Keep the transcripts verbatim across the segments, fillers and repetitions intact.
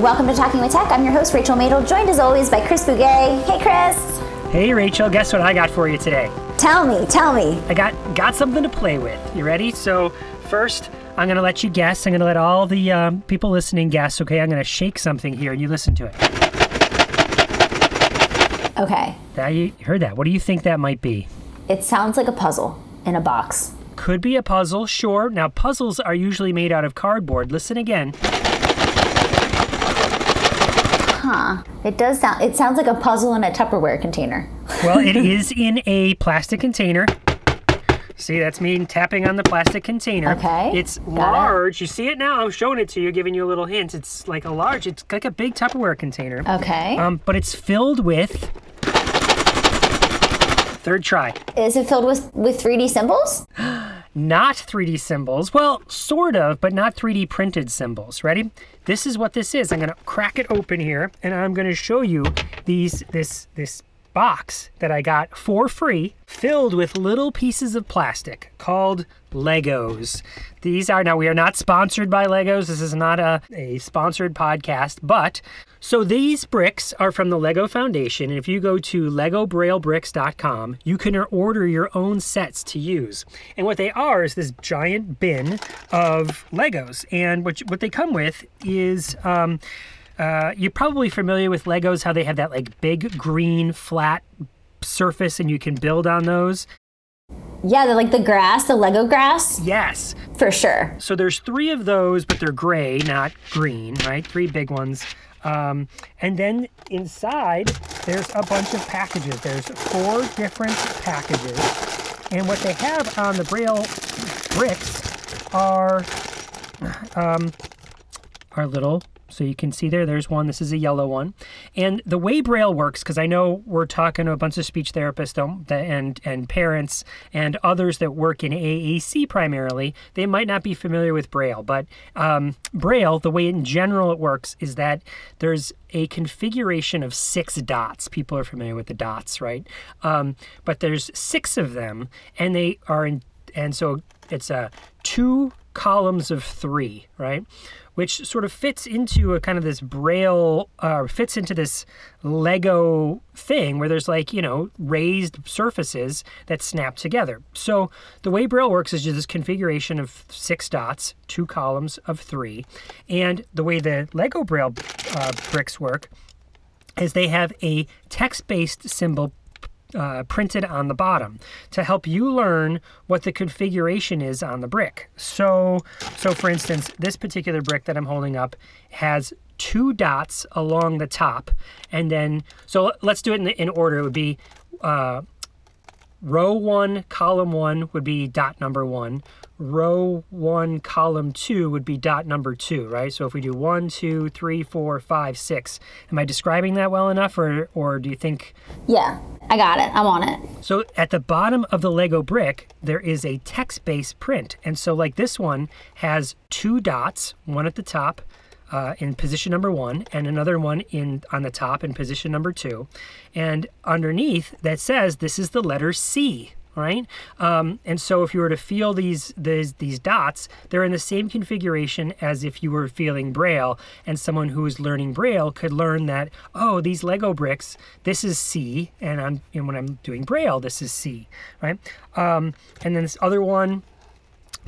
Welcome to Talking with Tech. I'm your host, Rachel Madel, joined as always by Chris Bouguet. Hey, Chris. Hey, Rachel. Guess what I got for you today? Tell me, tell me. I got got something to play with. You ready? So first, I'm going to let you guess. I'm going to let all the um, people listening guess, okay? I'm going to shake something here, and you listen to it. Okay. Now you heard that. What do you think that might be? It sounds like a puzzle in a box. Could be a puzzle, sure. Now, puzzles are usually made out of cardboard. Listen again. Huh. It does sound, it sounds like a puzzle in a Tupperware container. Well, it is in a plastic container. See, that's me tapping on the plastic container. Okay. It's large. It. You see it now. I'm showing it to you, giving you a little hint. It's like a large, it's like a big Tupperware container. Okay. Um, but it's filled with... Third try. Is it filled with, with three D symbols? Not three D symbols. Well, sort of, but not three D printed symbols. Ready? This is what this is. I'm going to crack it open here, and I'm going to show you these this this box that I got for free, filled with little pieces of plastic called Legos. These are, now we are not sponsored by Legos. This is not a, a sponsored podcast, but so these bricks are from the Lego Foundation. And if you go to lego braille bricks dot com, you can order your own sets to use. And what they are is this giant bin of Legos. And what, what they come with is, um, uh, you're probably familiar with Legos, how they have that like big green flat surface and you can build on those. Yeah, they're like the grass, the Lego grass. Yes. For sure. So there's three of those, but they're gray, not green, right? Three big ones. Um, and then inside, there's a bunch of packages. There's four different packages. And what they have on the Braille bricks are, um, are little... So you can see there, there's one, this is a yellow one. And the way Braille works, because I know we're talking to a bunch of speech therapists and, and parents and others that work in A A C primarily, they might not be familiar with Braille. But um, Braille, the way in general it works is that there's a configuration of six dots. People are familiar with the dots, right? Um, but there's six of them, and they are in, and so it's a two columns of three, right? Which sort of fits into a kind of this Braille, uh, fits into this Lego thing where there's like, you know, raised surfaces that snap together. So the way Braille works is just this configuration of six dots, two columns of three. And the way the Lego Braille uh, bricks work is they have a text-based symbol Uh, printed on the bottom to help you learn what the configuration is on the brick. So, so for instance, this particular brick that I'm holding up has two dots along the top, and then so let's do it in, in order. It would be uh, row one, column one would be dot number one. Row one, column two would be dot number two, right? So if we do one, two, three, four, five, six, am I describing that well enough, or or do you think? Yeah. I got it. I'm on it. So at the bottom of the Lego brick, there is a text-based print. And so like this one has two dots, one at the top uh, in position number one and another one in on the top in position number two. And underneath that says this is the letter C. Right? Um, and so if you were to feel these, these these dots, they're in the same configuration as if you were feeling Braille, and someone who is learning Braille could learn that, oh, these Lego bricks, this is C, and I'm and when I'm doing Braille, this is C, right? Um, and then this other one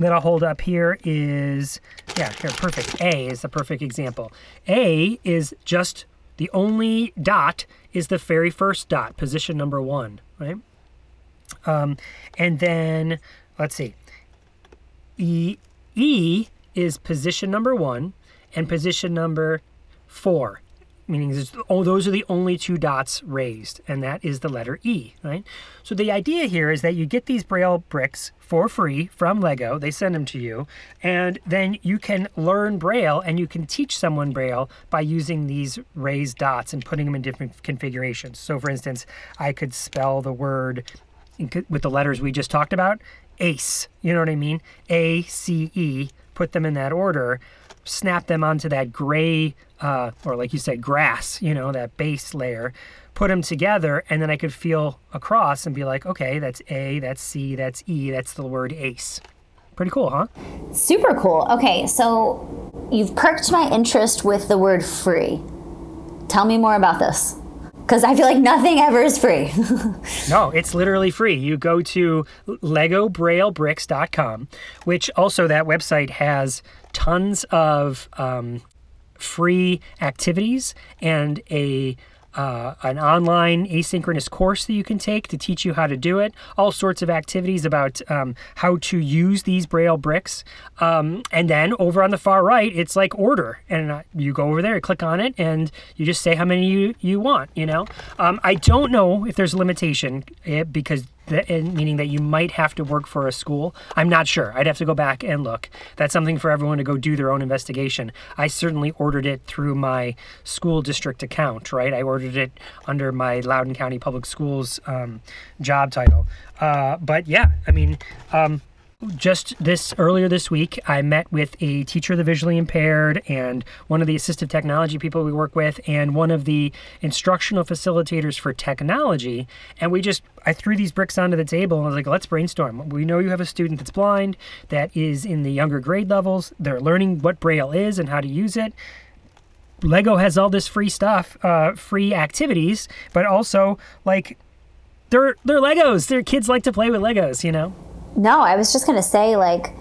that I'll hold up here is, yeah, here, perfect. A is the perfect example. A is just the only dot is the very first dot, position number one, right? Um, and then, let's see, E, E is position number one and position number four, meaning oh, those are the only two dots raised, and that is the letter E, right? So the idea here is that you get these Braille bricks for free from Lego, they send them to you, and then you can learn Braille and you can teach someone Braille by using these raised dots and putting them in different configurations. So for instance, I could spell the word with the letters we just talked about, ace, you know what I mean? A, C, E, put them in that order, snap them onto that gray, uh, or like you said, grass, you know, that base layer, put them together, and then I could feel across and be like, okay, that's A, that's C, that's E, that's the word ace. Pretty cool, huh? Super cool. Okay, so you've perked my interest with the word free. Tell me more about this, because I feel like nothing ever is free. No, it's literally free. You go to lego braille bricks dot com, which also that website has tons of um, free activities and a Uh, an online asynchronous course that you can take to teach you how to do it, all sorts of activities about um, how to use these Braille bricks. Um, and then over on the far right, it's like order. And uh, you go over there, you click on it, and you just say how many you, you want, you know? Um, I don't know if there's a limitation, because the, meaning that you might have to work for a school. I'm not sure. I'd have to go back and look. That's something for everyone to go do their own investigation. I certainly ordered it through my school district account, right? I ordered it under my Loudoun County Public Schools um, job title. Uh, but yeah, I mean, um, just this earlier this week, I met with a teacher of the visually impaired and one of the assistive technology people we work with and one of the instructional facilitators for technology. And we just, I threw these bricks onto the table and I was like, let's brainstorm. We know you have a student that's blind, that is in the younger grade levels. They're learning what Braille is and how to use it. Lego has all this free stuff, uh, free activities, but also like they're, they're Legos. Their kids like to play with Legos, you know? No, I was just going to say, like,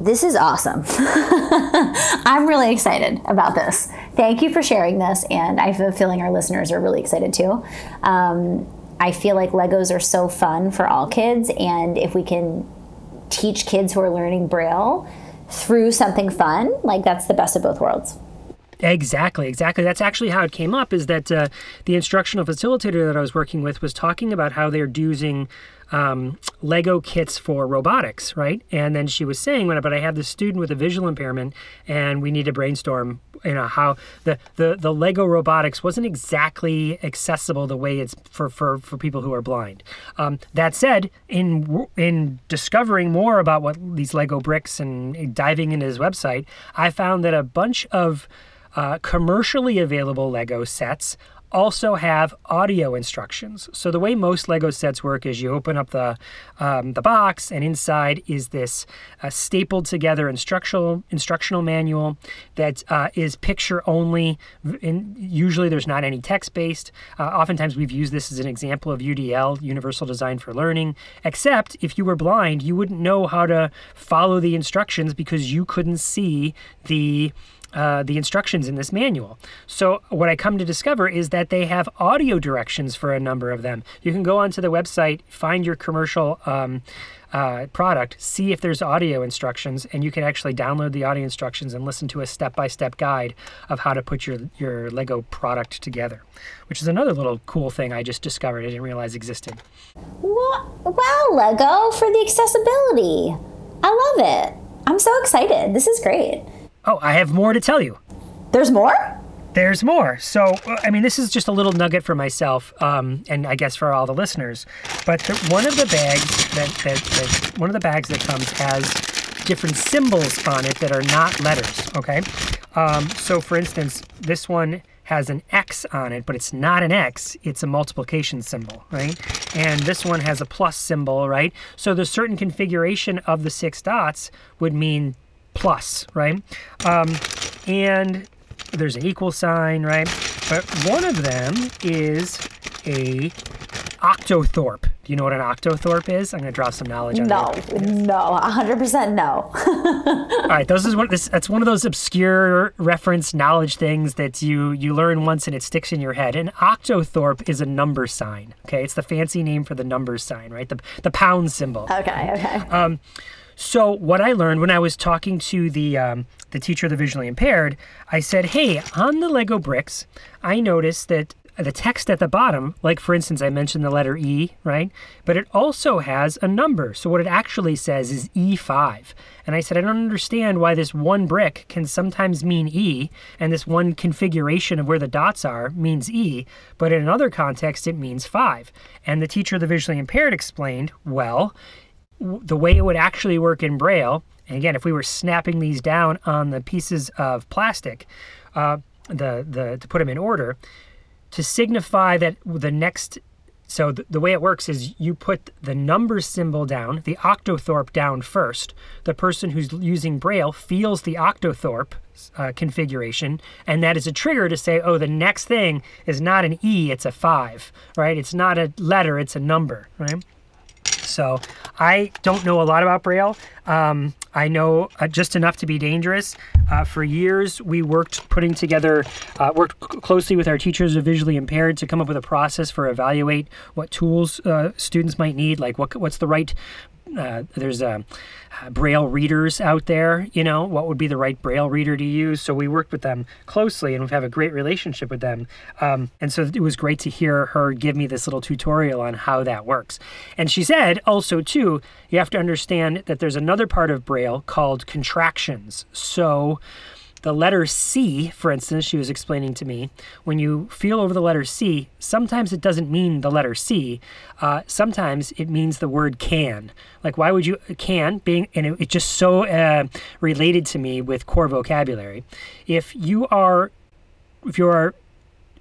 this is awesome. I'm really excited about this. Thank you for sharing this. And I have a feeling our listeners are really excited, too. Um, I feel like Legos are so fun for all kids. And if we can teach kids who are learning Braille through something fun, like, that's the best of both worlds. Exactly, exactly. That's actually how it came up, is that uh, the instructional facilitator that I was working with was talking about how they're using um, Lego kits for robotics, right? And then she was saying, well, but I have this student with a visual impairment and we need to brainstorm, you know, how the, the, the Lego robotics wasn't exactly accessible the way it's for, for, for people who are blind. Um, that said, in, in discovering more about what these Lego bricks and diving into his website, I found that a bunch of Uh, commercially available Lego sets also have audio instructions. So the way most Lego sets work is you open up the um, the box, and inside is this uh, stapled together instructional instructional manual that uh, is picture only. And usually there's not any text based. Uh, oftentimes we've used this as an example of U D L, Universal Design for Learning. Except if you were blind, you wouldn't know how to follow the instructions because you couldn't see the Uh, the instructions in this manual. So what I come to discover is that they have audio directions for a number of them. You can go onto the website, find your commercial um, uh, product, see if there's audio instructions, and you can actually download the audio instructions and listen to a step-by-step guide of how to put your, your Lego product together, which is another little cool thing I just discovered I didn't realize existed. Wow, wow Lego, for the accessibility. I love it. I'm so excited. This is great. Oh, I have more to tell you. There's more? There's more. So, I mean, this is just a little nugget for myself, um, and I guess for all the listeners. But the, one of the bags that, that, that one of the bags that comes has different symbols on it that are not letters. Okay. Um, so, for instance, this one has an X on it, but it's not an X, it's a multiplication symbol, right? And this one has a plus symbol, right? So the certain configuration of the six dots would mean plus, right? Um, and there's an equal sign, right? But one of them is a octothorpe. Do you know what an octothorpe is? I'm going to drop some knowledge on that. No, no, one hundred percent no. All right, this is one, this, that's one of those obscure reference knowledge things that you, you learn once and it sticks in your head. An octothorpe is a number sign, okay? It's the fancy name for the number sign, right? The, the pound symbol. Okay, okay. Um, So what I learned when I was talking to the um, the teacher of the visually impaired, I said, hey, on the Lego bricks, I noticed that the text at the bottom, like, for instance, I mentioned the letter E, right? But it also has a number. So what it actually says is E five. And I said, I don't understand why this one brick can sometimes mean E, and this one configuration of where the dots are means E, but in another context, it means five. And the teacher of the visually impaired explained, well, the way it would actually work in Braille, and again, if we were snapping these down on the pieces of plastic, uh, the the to put them in order, to signify that the next So th- the way it works is you put the number symbol down, the octothorpe down first. The person who's using Braille feels the octothorpe uh, configuration, and that is a trigger to say, oh, the next thing is not an E, it's a five, right? It's not a letter, it's a number, right? So I don't know a lot about Braille. Um, I know uh, just enough to be dangerous. Uh, for years, we worked putting together, uh, worked c- closely with our teachers of visually impaired to come up with a process for evaluate what tools uh, students might need, like what what's the right, uh, there's uh, uh, Braille readers out there, you know, what would be the right Braille reader to use. So we worked with them closely, and we have a great relationship with them. Um, and so it was great to hear her give me this little tutorial on how that works. And she said also, too, you have to understand that there's another part of Braille called contractions. So the letter C, for instance, she was explaining to me, when you feel over the letter C, sometimes it doesn't mean the letter C. Uh, sometimes it means the word can. Like, why would you, can, being, and it, it's just so uh, related to me with core vocabulary. If you are, if you are,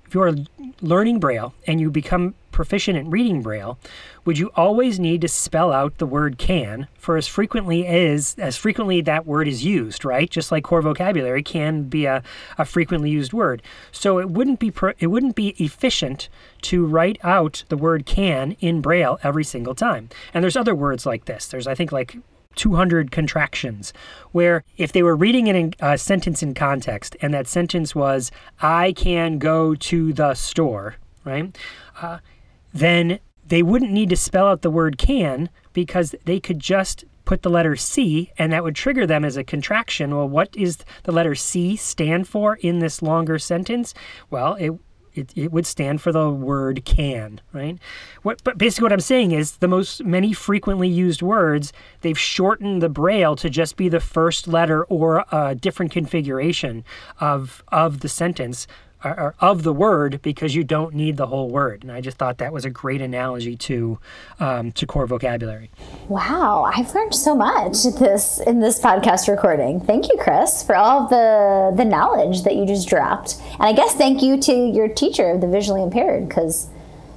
if you are learning Braille and you become proficient at reading Braille, would you always need to spell out the word can for as frequently as as frequently that word is used, right? Just like core vocabulary can be a, a frequently used word. So it wouldn't be pro, it wouldn't be efficient to write out the word can in Braille every single time. And there's other words like this. There's, I think, like two hundred contractions, where if they were reading in a sentence in context and that sentence was, I can go to the store, right? Uh, then they wouldn't need to spell out the word can, because they could just put the letter C, and that would trigger them as a contraction. Well, what is the letter C stand for in this longer sentence? Well, it it, it would stand for the word can, right? What, but basically what I'm saying is the most many frequently used words, they've shortened the Braille to just be the first letter or a different configuration of of the sentence, or of the word, because you don't need the whole word. And I just thought that was a great analogy to um, to core vocabulary. Wow, I've learned so much this in this podcast recording. Thank you, Chris, for all of the, the knowledge that you just dropped. And I guess thank you to your teacher of the visually impaired, because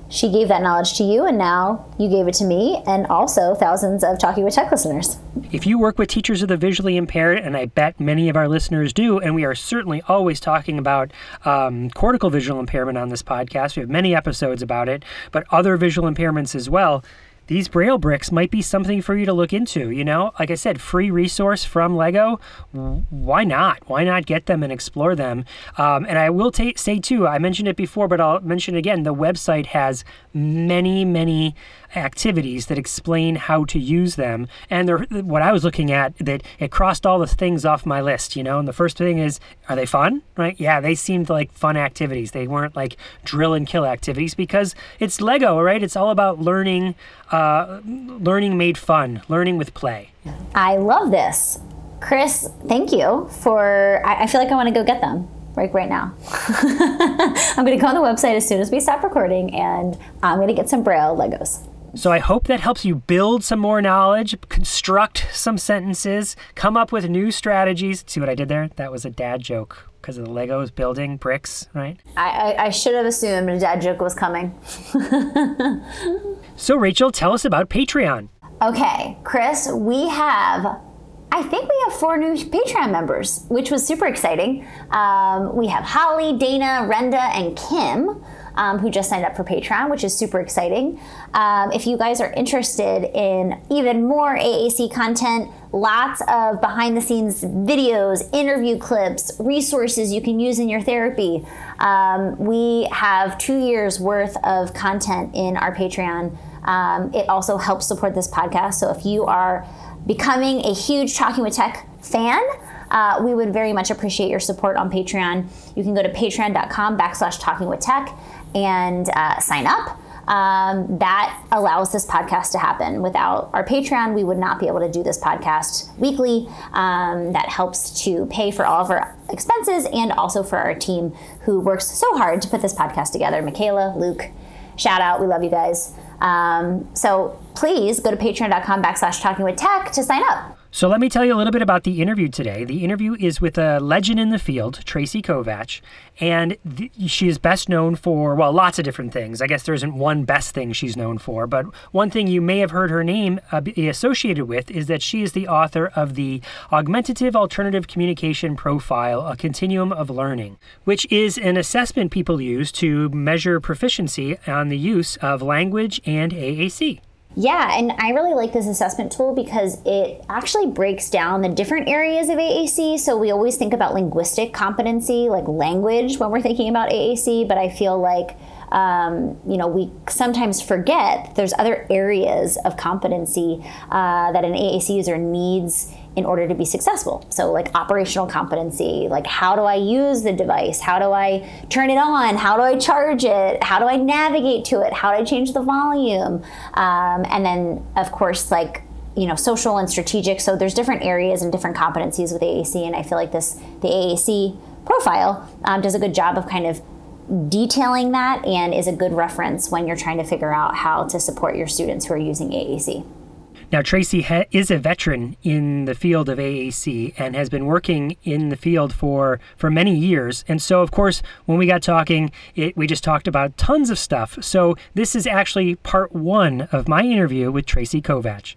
she gave that knowledge to you, and now you gave it to me, and also thousands of Talking with Tech listeners. If you work with teachers of the visually impaired, and I bet many of our listeners do, and we are certainly always talking about um, cortical visual impairment on this podcast. We have many episodes about it, but other visual impairments as well. These Braille bricks might be something for you to look into, you know? Like I said, free resource from Lego. Why not? Why not get them and explore them? Um, and I will t- say, too, I mentioned it before, but I'll mention it again. The website has many, many activities that explain how to use them. And what I was looking at, that it crossed all the things off my list, you know? And the first thing is, are they fun? Right? Yeah, they seemed like fun activities. They weren't like drill and kill activities, because it's Lego, right? It's all about learning. Um, Uh, learning made fun, learning with play. I love this. Chris, thank you for, I, I feel like I want to go get them like right now. I'm going to go on the website as soon as we stop recording, and I'm going to get some Braille Legos. So I hope that helps you build some more knowledge, construct some sentences, come up with new strategies. See what I did there? That was a dad joke because of the Legos building bricks, right? I, I, I should have assumed a dad joke was coming. So Rachel, tell us about Patreon. Okay, Chris, we have, I think we have four new Patreon members, which was super exciting. Um, we have Holly, Dana, Renda, and Kim. Um, who just signed up for Patreon, which is super exciting. Um, if you guys are interested in even more A A C content, lots of behind-the-scenes videos, interview clips, resources you can use in your therapy, um, we have two years worth of content in our Patreon. Um, it also helps support this podcast. So if you are becoming a huge Talking with Tech fan, Uh, we would very much appreciate your support on Patreon. You can go to patreon.com backslash talking with tech and uh, sign up. Um, that allows this podcast to happen. Without our Patreon, we would not be able to do this podcast weekly. Um, that helps to pay for all of our expenses and also for our team who works so hard to put this podcast together. Michaela, Luke, shout out. We love you guys. Um, so please go to patreon.com backslash talking with tech to sign up. So let me tell you a little bit about the interview today. The interview is with a legend in the field, Tracy Kovach, and the, she is best known for, well, lots of different things. I guess there isn't one best thing she's known for, but one thing you may have heard her name uh, be associated with is that she is the author of the Augmentative Alternative Communication Profile, a Continuum of Learning, which is an assessment people use to measure proficiency on the use of language and A A C. Yeah, and I really like this assessment tool because it actually breaks down the different areas of A A C. So we always think about linguistic competency, like language, when we're thinking about A A C, but I feel like Um, you know, we sometimes forget there's other areas of competency uh, that an A A C user needs in order to be successful. So like operational competency, like how do I use the device? How do I turn it on? How do I charge it? How do I navigate to it? How do I change the volume? Um, and then, of course, like, you know, social and strategic. So there's different areas and different competencies with A A C. And I feel like this, the A A C profile um, does a good job of kind of detailing that and is a good reference when you're trying to figure out how to support your students who are using A A C. Now, Tracy ha- is a veteran in the field of A A C and has been working in the field for, for many years. And so, of course, when we got talking, it, we just talked about tons of stuff. So this is actually part one of my interview with Tracy Kovach.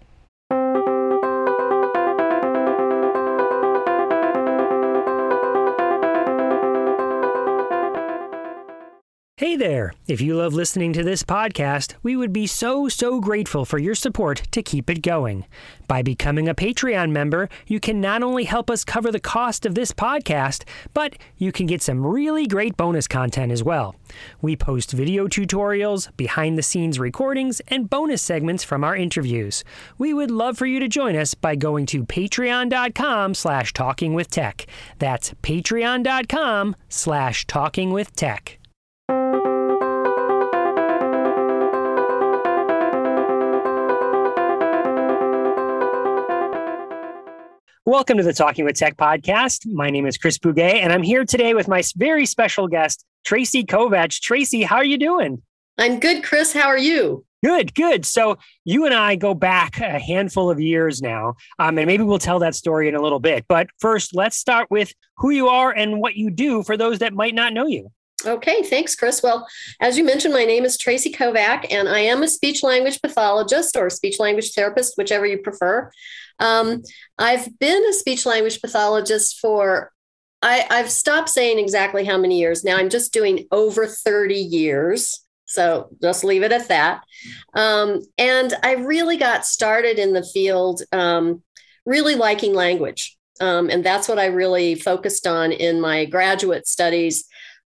Hey there! If you love listening to this podcast, we would be so, so grateful for your support to keep it going. By becoming a Patreon member, you can not only help us cover the cost of this podcast, but you can get some really great bonus content as well. We post video tutorials, behind-the-scenes recordings, and bonus segments from our interviews. We would love for you to join us by going to patreon.com slash talkingwithtech. That's patreon.com slash talkingwithtech. Welcome to the Talking with Tech podcast. My name is Chris Bouguet, and I'm here today with my very special guest, Tracy Kovach. Tracy, how are you doing? I'm good, Chris. How are you? Good, good. So you and I go back a handful of years now, um, and maybe we'll tell that story in a little bit. But first, let's start with who you are and what you do for those that might not know you. Okay, thanks, Chris. Well, as you mentioned, my name is Tracy Kovach, and I am a speech-language pathologist or speech-language therapist, whichever you prefer. Um, I've been a speech-language pathologist for, I, I've stopped saying exactly how many years. Now I'm just doing over thirty years, so just leave it at that. Um, and I really got started in the field, um, really liking language, um, and that's what I really focused on in my graduate studies.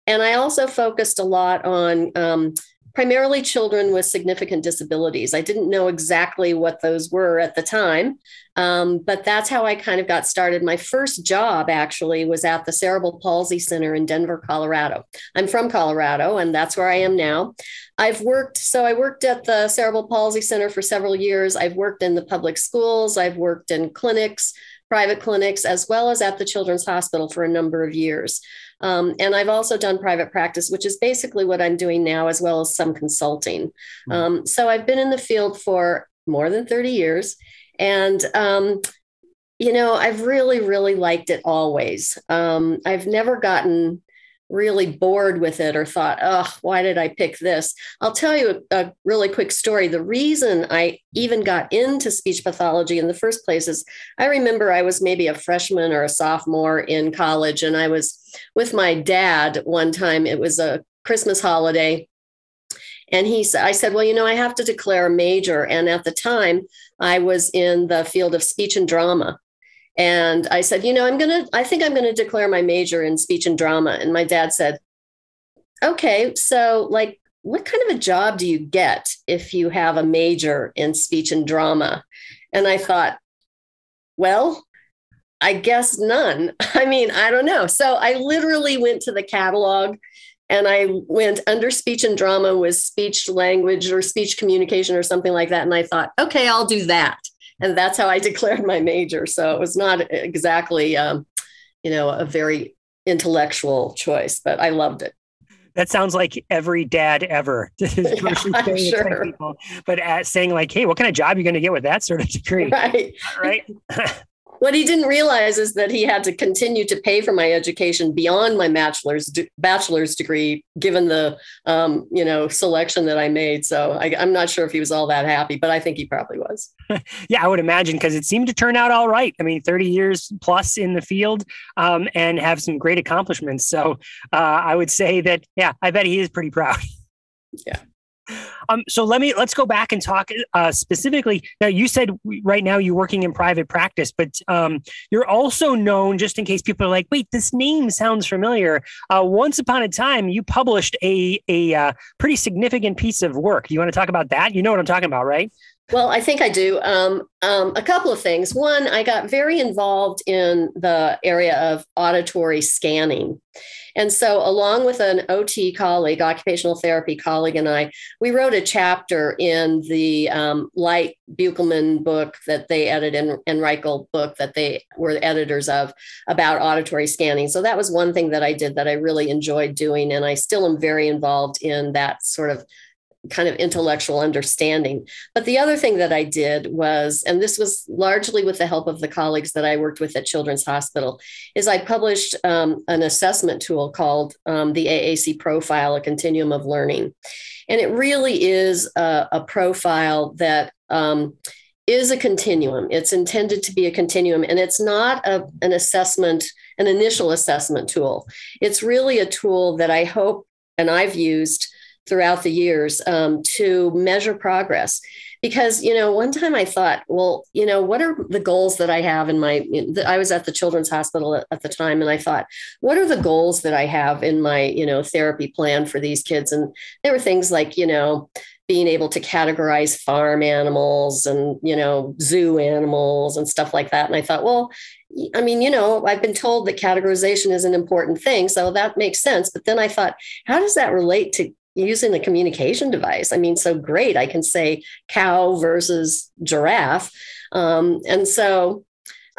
And I also focused a lot on um, primarily children with significant disabilities. I didn't know exactly what those were at the time, um, but that's how I kind of got started. My first job actually was at the Cerebral Palsy Center in Denver, Colorado. I'm from Colorado, and that's where I am now. I've worked, so I worked at the Cerebral Palsy Center for several years. I've worked in the public schools. I've worked in clinics, private clinics, as well as at the Children's Hospital for a number of years. Um, and I've also done private practice, which is basically what I'm doing now, as well as some consulting. Um, so I've been in the field for more than thirty years. And, um, you know, I've really, really liked it always. Um, I've never gotten really bored with it or thought, oh, why did I pick this? I'll tell you a, a really quick story. The reason I even got into speech pathology in the first place is I remember I was maybe a freshman or a sophomore in college, and I was with my dad one time. It was a Christmas holiday. And he I said, well, you know, I have to declare a major. And at the time, I was in the field of speech and drama. And I said, you know, I'm going to, I think I'm going to declare my major in speech and drama. And my dad said, okay, so like, what kind of a job do you get if you have a major in speech and drama? And I thought, well, I guess none. I mean, I don't know. So I literally went to the catalog and I went under speech and drama with speech language or speech communication or something like that. And I thought, okay, I'll do that. And that's how I declared my major. So it was not exactly, um, you know, a very intellectual choice, but I loved it. That sounds like every dad ever. yeah, I'm sure. People, but saying like, hey, what kind of job are you going to get with that sort of degree? Right. Right. What he didn't realize is that he had to continue to pay for my education beyond my bachelor's bachelor's degree, given the, um, you know, selection that I made. So I, I'm not sure if he was all that happy, but I think he probably was. Yeah, I would imagine, because it seemed to turn out all right. I mean, thirty years plus in the field, um, and have some great accomplishments. So uh, I would say that, yeah, I bet he is pretty proud. Yeah. Um, so let me, let's go back and talk uh, specifically. Now, you said right now you're working in private practice, but um, you're also known, just in case people are like, wait, this name sounds familiar. Uh, once upon a time, you published a, a uh, pretty significant piece of work. Do you want to talk about that? You know what I'm talking about, right? Well, I think I do. Um, um, a couple of things. One, I got very involved in the area of auditory scanning. And so along with an O T colleague, occupational therapy colleague, and I, we wrote a chapter in the um, Light Buechelman book that they edited and, and Reichel book that they were editors of about auditory scanning. So that was one thing that I did that I really enjoyed doing. And I still am very involved in that sort of kind of intellectual understanding. But the other thing that I did was, and this was largely with the help of the colleagues that I worked with at Children's Hospital, is I published um, an assessment tool called um, the A A C Profile, a Continuum of Learning. And it really is a, a profile that um, is a continuum. It's intended to be a continuum, and it's not a, an assessment, an initial assessment tool. It's really a tool that I hope, and I've used throughout the years um, to measure progress. Because, you know, one time I thought, well, you know, what are the goals that I have in my, I was at the Children's Hospital at, at the time. And I thought, what are the goals that I have in my, you know, therapy plan for these kids? And there were things like, you know, being able to categorize farm animals and, you know, zoo animals and stuff like that. And I thought, well, I mean, you know, I've been told that categorization is an important thing. So that makes sense. But then I thought, how does that relate to using a communication device? I mean, so great. I can say cow versus giraffe. Um, and so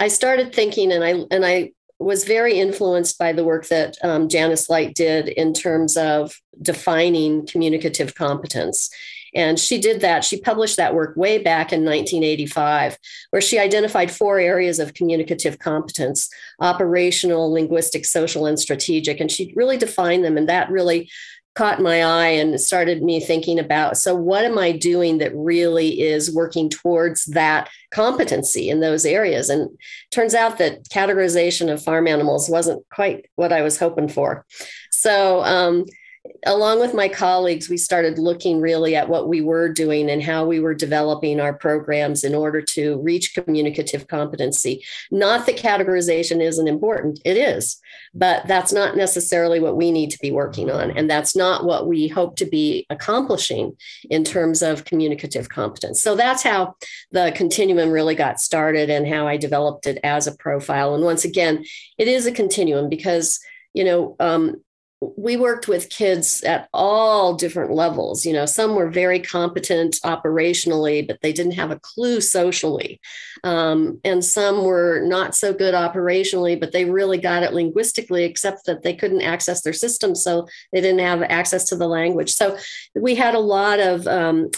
I started thinking, and I, and I was very influenced by the work that um, Janice Light did in terms of defining communicative competence. And she did that. She published that work way back in nineteen eighty-five, where she identified four areas of communicative competence: operational, linguistic, social, and strategic. And she really defined them. And that really caught my eye and started me thinking about, so what am I doing that really is working towards that competency in those areas? And turns out that categorization of farm animals wasn't quite what I was hoping for. So um, along with my colleagues, we started looking really at what we were doing and how we were developing our programs in order to reach communicative competency. Not that categorization isn't important, it is, but that's not necessarily what we need to be working on. And that's not what we hope to be accomplishing in terms of communicative competence. So that's how the continuum really got started and how I developed it as a profile. And once again, it is a continuum because, you know, um, we worked with kids at all different levels. You know, some were very competent operationally, but they didn't have a clue socially. Um, and some were not so good operationally, but they really got it linguistically, except that they couldn't access their system. So they didn't have access to the language. So we had a lot of um,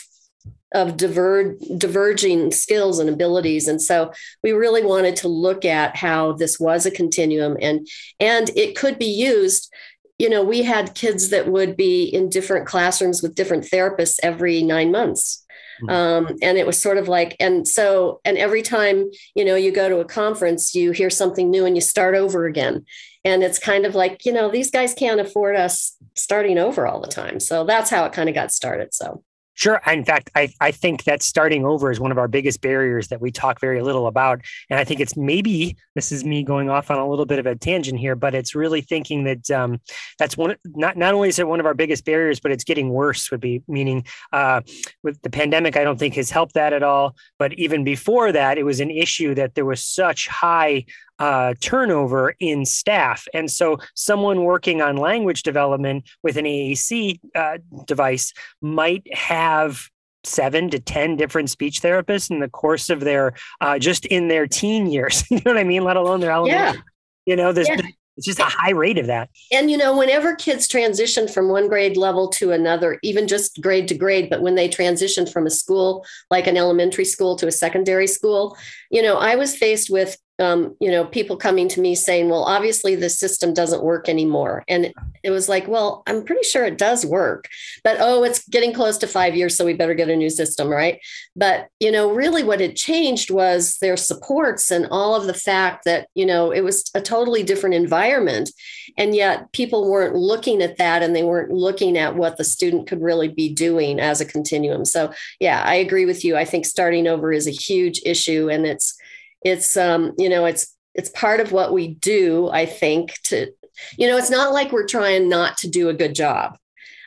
of diver- diverging skills and abilities. And so we really wanted to look at how this was a continuum, and and it could be used. You know, we had kids that would be in different classrooms with different therapists every nine months. Um, and it was sort of like, and so, and every time, you know, you go to a conference, you hear something new and you start over again. And it's kind of like, you know, these guys can't afford us starting over all the time. So that's how it kind of got started. So. Sure. In fact, I, I think that starting over is one of our biggest barriers that we talk very little about. And I think it's maybe, this is me going off on a little bit of a tangent here, but it's really thinking that um, that's one, not, not only is it one of our biggest barriers, but it's getting worse would be meaning uh, with the pandemic, I don't think has helped that at all. But even before that, it was an issue that there was such high Uh, turnover in staff. And so someone working on language development with an A A C uh, device might have seven to ten different speech therapists in the course of their, uh, just in their teen years, you know what I mean? Let alone their elementary. Yeah. You know, there's yeah. It's just a high rate of that. And, you know, whenever kids transition from one grade level to another, even just grade to grade, but when they transition from a school, like an elementary school to a secondary school, you know, I was faced with um, you know, people coming to me saying, well, obviously the system doesn't work anymore. And it was like, well, I'm pretty sure it does work, but, oh, it's getting close to five years. So we better get a new system. Right. But, you know, really what had changed was their supports and all of the fact that, you know, it was a totally different environment. And yet people weren't looking at that, and they weren't looking at what the student could really be doing as a continuum. So, yeah, I agree with you. I think starting over is a huge issue. And it's, it's, um, you know, it's, it's part of what we do, I think, to, you know, it's not like we're trying not to do a good job.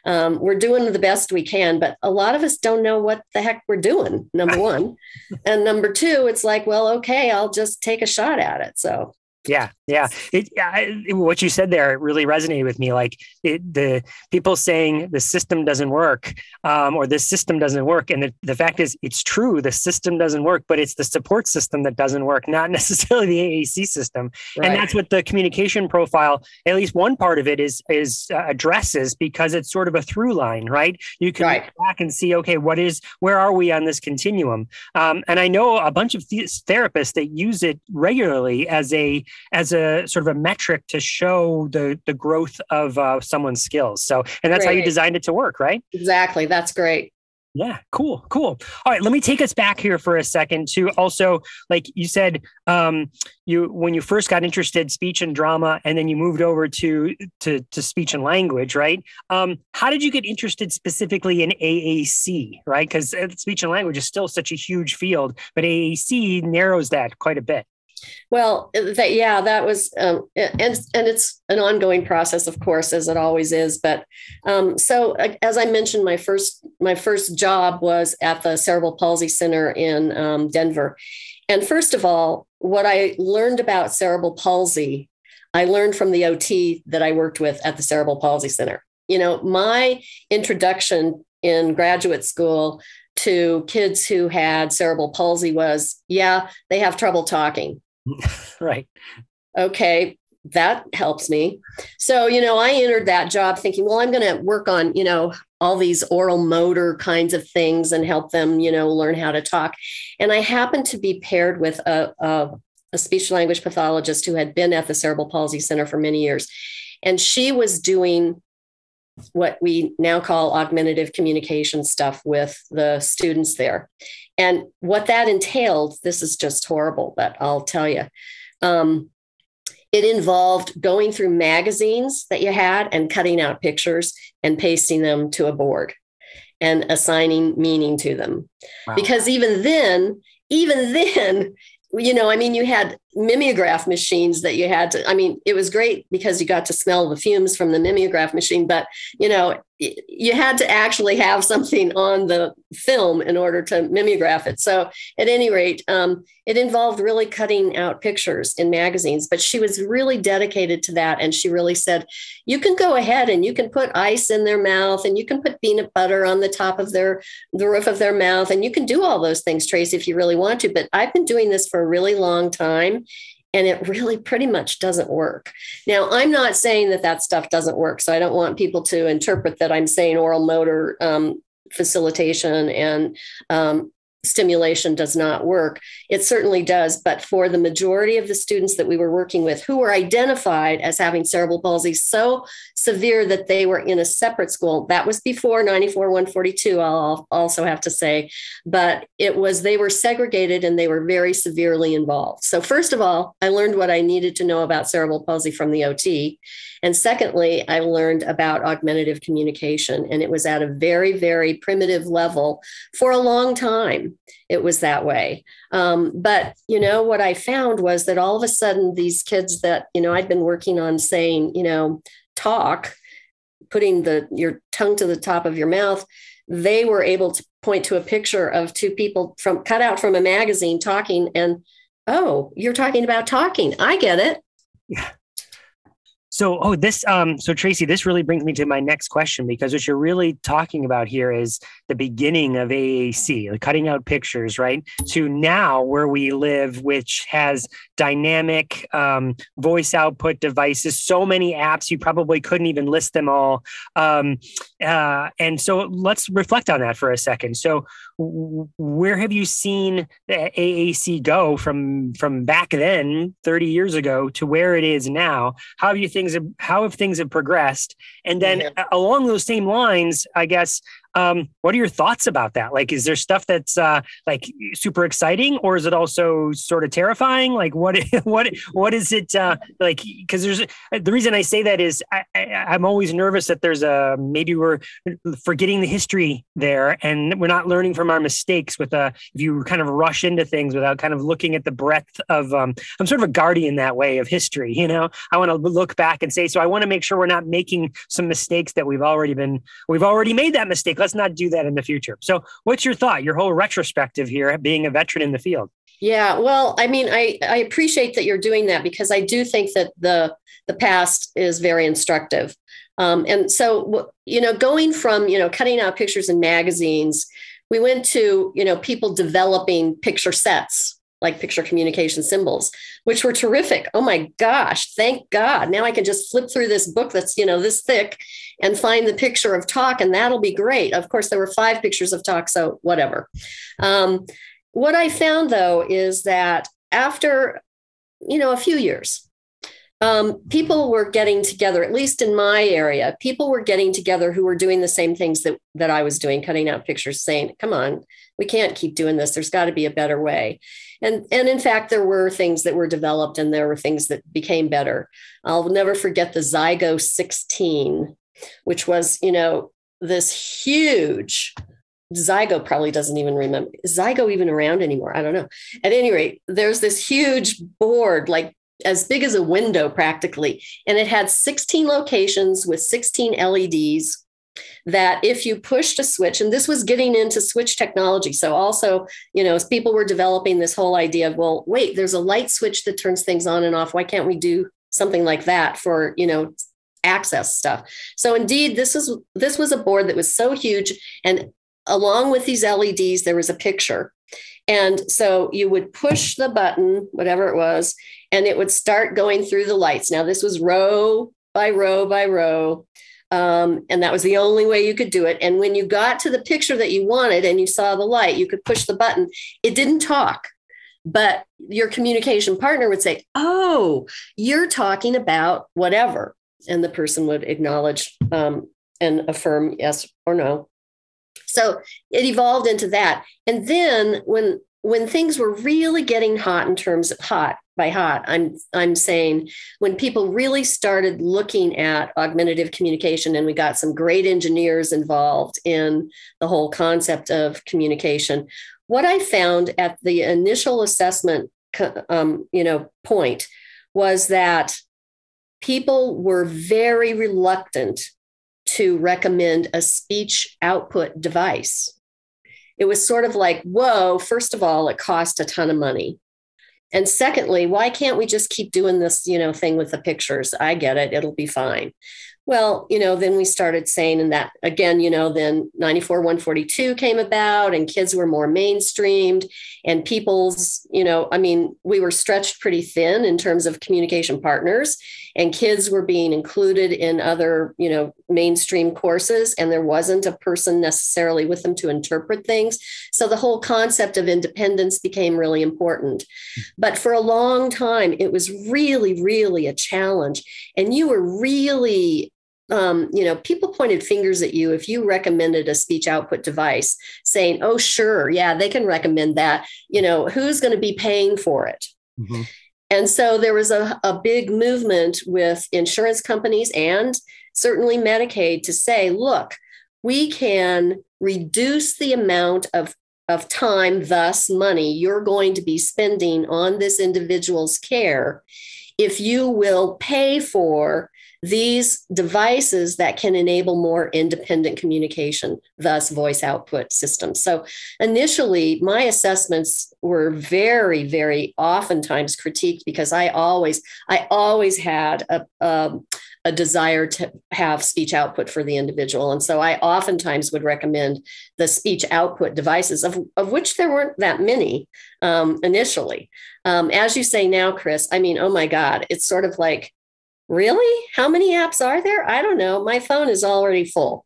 Um, we're doing the best we can, but a lot of us don't know what the heck we're doing, number one. And number two, it's like, well, okay, I'll just take a shot at it. So. Yeah. Yeah. It, I, what you said there really resonated with me. Like it, the people saying the system doesn't work um, or this system doesn't work. And the, the fact is, it's true. The system doesn't work, but it's the support system that doesn't work, not necessarily the A A C system. Right. And that's what the communication profile, at least one part of it is, is uh, addresses, because it's sort of a through line, right? You can right. look back and see, okay, what is, where are we on this continuum? Um, and I know a bunch of th- therapists that use it regularly as a, as a sort of a metric to show the, the growth of uh, someone's skills. So, and that's great. How you designed it to work, right? Exactly. That's great. Yeah. Cool. Cool. All right. Let me take us back here for a second to also, like you said, um, you, when you first got interested, speech and drama, and then you moved over to, to, to speech and language, right? Um, how did you get interested specifically in A A C, right? Because speech and language is still such a huge field, but A A C narrows that quite a bit. Well, that, yeah, that was, um, and and it's an ongoing process, of course, as it always is. But um, so, as I mentioned, my first my first job was at the Cerebral Palsy Center in um, Denver. And first of all, what I learned about cerebral palsy, I learned from the O T that I worked with at the Cerebral Palsy Center. You know, my introduction in graduate school to kids who had cerebral palsy was, yeah, they have trouble talking. Right. Okay. That helps me. So, you know, I entered that job thinking, well, I'm going to work on, you know, all these oral motor kinds of things and help them, you know, learn how to talk. And I happened to be paired with a, a, a speech language pathologist who had been at the Cerebral Palsy Center for many years. And she was doing what we now call augmentative communication stuff with the students there. And what that entailed, this is just horrible, but I'll tell you, um, it involved going through magazines that you had and cutting out pictures and pasting them to a board and assigning meaning to them. Wow. Because even then, even then, you know, I mean, you had mimeograph machines that you had to, I mean, it was great because you got to smell the fumes from the mimeograph machine, but, you know, you had to actually have something on the film in order to mimeograph it. So at any rate, um, it involved really cutting out pictures in magazines, but she was really dedicated to that. And she really said, you can go ahead and you can put ice in their mouth and you can put peanut butter on the top of their, the roof of their mouth. And you can do all those things, Trace, if you really want to, but I've been doing this for a really long time. And it really pretty much doesn't work. Now, I'm not saying that that stuff doesn't work. So I don't want people to interpret that I'm saying oral motor um, facilitation and um, stimulation does not work. It certainly does. But for the majority of the students that we were working with who were identified as having cerebral palsy so severe that they were in a separate school, that was before ninety-four one forty-two, I'll also have to say, but it was, they were segregated and they were very severely involved. So first of all, I learned what I needed to know about cerebral palsy from the O T. And secondly, I learned about augmentative communication, and it was at a very, very primitive level for a long time. It was that way. Um, but, you know, what I found was that all of a sudden these kids that, you know, I'd been working on saying, you know, talk, putting the your tongue to the top of your mouth, they were able to point to a picture of two people from cut out from a magazine talking and, oh, you're talking about talking. I get it. Yeah. So, oh, this, um, so Tracy, this really brings me to my next question, because what you're really talking about here is the beginning of A A C, the cutting out pictures, right? To now where we live, which has dynamic um, voice output devices, so many apps, you probably couldn't even list them all. Um, uh, and so let's reflect on that for a second. So w- where have you seen the A A C go from, from back then, thirty years ago, to where it is now? How have you things have, how have things have progressed? And then yeah. along those same lines, I guess, um, what are your thoughts about that? Like, is there stuff that's uh, like super exciting, or is it also sort of terrifying? Like what, what, what is it uh, like? Cause there's, the reason I say that is I, I, I'm always nervous that there's a, maybe we're forgetting the history there and we're not learning from our mistakes with a, if you kind of rush into things without kind of looking at the breadth of, um, I'm sort of a guardian that way of history, you know, I want to look back and say, so I want to make sure we're not making some mistakes that we've already been, we've already made that mistake. Let's not do that in the future. So what's your thought, your whole retrospective here, being a veteran in the field? Yeah, well, I mean, I, I appreciate that you're doing that, because I do think that the the past is very instructive. Um, and so, you know, going from, you know, cutting out pictures in magazines, we went to, you know, people developing picture sets, like picture communication symbols, which were terrific. Oh my gosh, thank God. Now I can just flip through this book that's, you know, this thick and find the picture of talk, and that'll be great. Of course, there were five pictures of talk, so whatever. Um, what I found, though, is that after, you know, a few years, um, people were getting together, at least in my area, people were getting together who were doing the same things that, that I was doing, cutting out pictures, saying, come on, we can't keep doing this. There's got to be a better way. And, and in fact, there were things that were developed and there were things that became better. I'll never forget the Zygo sixteen, which was, you know, this huge, Zygo probably doesn't even remember, is Zygo even around anymore? I don't know. At any rate, there's this huge board, like as big as a window practically. And it had sixteen locations with sixteen L E Ds that if you pushed a switch, and this was getting into switch technology. So also, you know, as people were developing this whole idea of, well, wait, there's a light switch that turns things on and off. Why can't we do something like that for, you know, access stuff? So indeed, this was, this was a board that was so huge. And along with these L E Ds, there was a picture. And so you would push the button, whatever it was, and it would start going through the lights. Now this was row by row by row. Um, and that was the only way you could do it. And when you got to the picture that you wanted and you saw the light, you could push the button. It didn't talk, but your communication partner would say, oh, you're talking about whatever. And the person would acknowledge um, and affirm yes or no. So it evolved into that. And then when when things were really getting hot in terms of hot, by hot, I'm I'm saying when people really started looking at augmentative communication, and we got some great engineers involved in the whole concept of communication, what I found at the initial assessment, um, you know, point was that people were very reluctant to recommend a speech output device. It was sort of like, whoa, first of all, it cost a ton of money. And secondly, why can't we just keep doing this, you know, thing with the pictures? I get it. It'll be fine. Well, you know, then we started saying, and that again, you know, then ninety-four one forty-two came about and kids were more mainstreamed and people's, you know, I mean, we were stretched pretty thin in terms of communication partners, and kids were being included in other, you know, mainstream courses. And there wasn't a person necessarily with them to interpret things. So the whole concept of independence became really important. But for a long time, it was really, really a challenge. And you were really Um, you know, people pointed fingers at you if you recommended a speech output device, saying, oh, sure, yeah, they can recommend that. You know, who's going to be paying for it? Mm-hmm. And so there was a, a big movement with insurance companies and certainly Medicaid to say, look, we can reduce the amount of of time, thus money, you're going to be spending on this individual's care if you will pay for these devices that can enable more independent communication, thus voice output systems. So initially, my assessments were very, very oftentimes critiqued because I always, I always had a, a, a desire to have speech output for the individual. And so I oftentimes would recommend the speech output devices, of, of which there weren't that many um, initially. Um, as you say now, Chris, I mean, oh my God, it's sort of like, really? How many apps are there? I don't know. My phone is already full.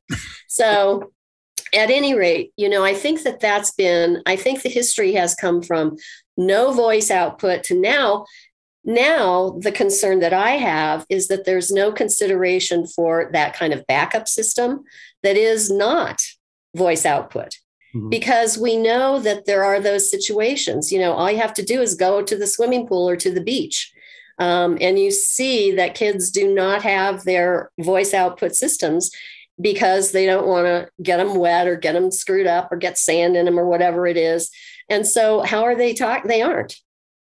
So at any rate, you know, I think that that's been, I think the history has come from no voice output to now. Now, the concern that I have is that there's no consideration for that kind of backup system that is not voice output, mm-hmm. because we know that there are those situations. You know, all you have to do is go to the swimming pool or to the beach. Um, and you see that kids do not have their voice output systems because they don't want to get them wet or get them screwed up or get sand in them or whatever it is. And so how are they talking? They aren't.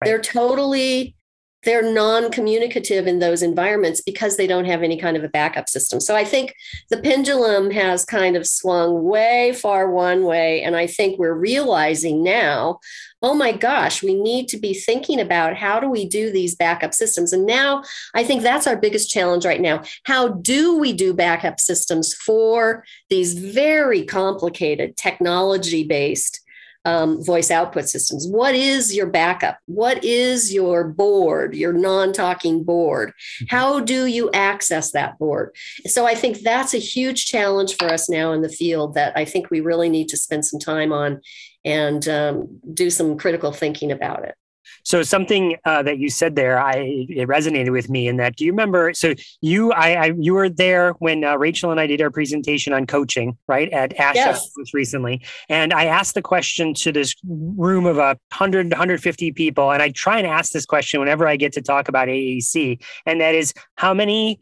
Right. They're totally, they're non-communicative in those environments because they don't have any kind of a backup system. So I think the pendulum has kind of swung way far one way. And I think we're realizing now, oh my gosh, we need to be thinking about how do we do these backup systems? And now I think that's our biggest challenge right now. How do we do backup systems for these very complicated technology-based Um, voice output systems? What is your backup? What is your board, your non-talking board? How do you access that board? So I think that's a huge challenge for us now in the field that I think we really need to spend some time on and um, do some critical thinking about it. So something uh, that you said there, I it resonated with me in that, do you remember, so you I, I you were there when uh, Rachel and I did our presentation on coaching, right, at ASHA yes. most recently. And I asked the question to this room of uh, one hundred, one hundred fifty people, and I try and ask this question whenever I get to talk about A A C, and that is, how many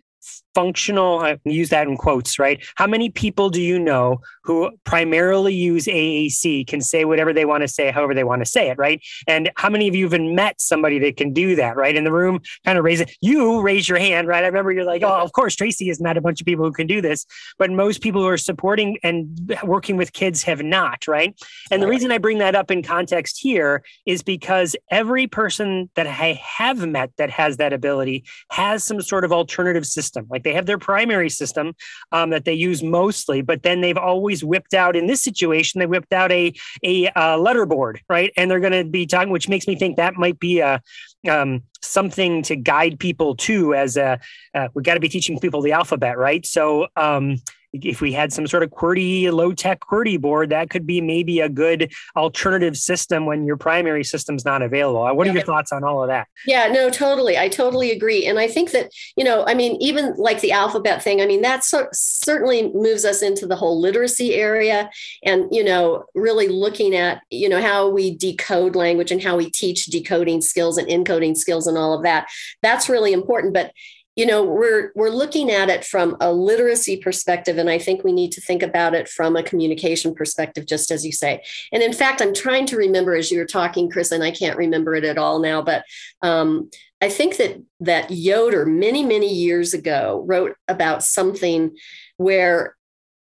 functional, I use that in quotes, right? How many people do you know who primarily use A A C can say whatever they want to say, however they want to say it, right? And how many of you even met somebody that can do that, right? In the room, kind of raise it. You raise your hand, right? I remember you're like, oh, of course, Tracy has met a bunch of people who can do this, but most people who are supporting and working with kids have not, right? And the reason I bring that up in context here is because every person that I have met that has that ability has some sort of alternative system, like they have their primary system um, that they use mostly, but then they've always whipped out, in this situation, they whipped out a a uh, letter board, right? And they're going to be talking, which makes me think that might be a um, something to guide people to as a, uh, we got to be teaching people the alphabet, right? So um, if we had some sort of QWERTY, low-tech QWERTY board, that could be maybe a good alternative system when your primary system's not available. What are your thoughts on all of that? Yeah, no, totally. I totally agree. And I think that, you know, I mean, even like the alphabet thing, I mean, that so- certainly moves us into the whole literacy area and, you know, really looking at, you know, how we decode language and how we teach decoding skills and encoding skills and all of that. That's really important. But you know, we're we're looking at it from a literacy perspective, and I think we need to think about it from a communication perspective, just as you say. And in fact, I'm trying to remember as you were talking, Chris, and I can't remember it at all now, but um, I think that that Yoder many, many years ago wrote about something where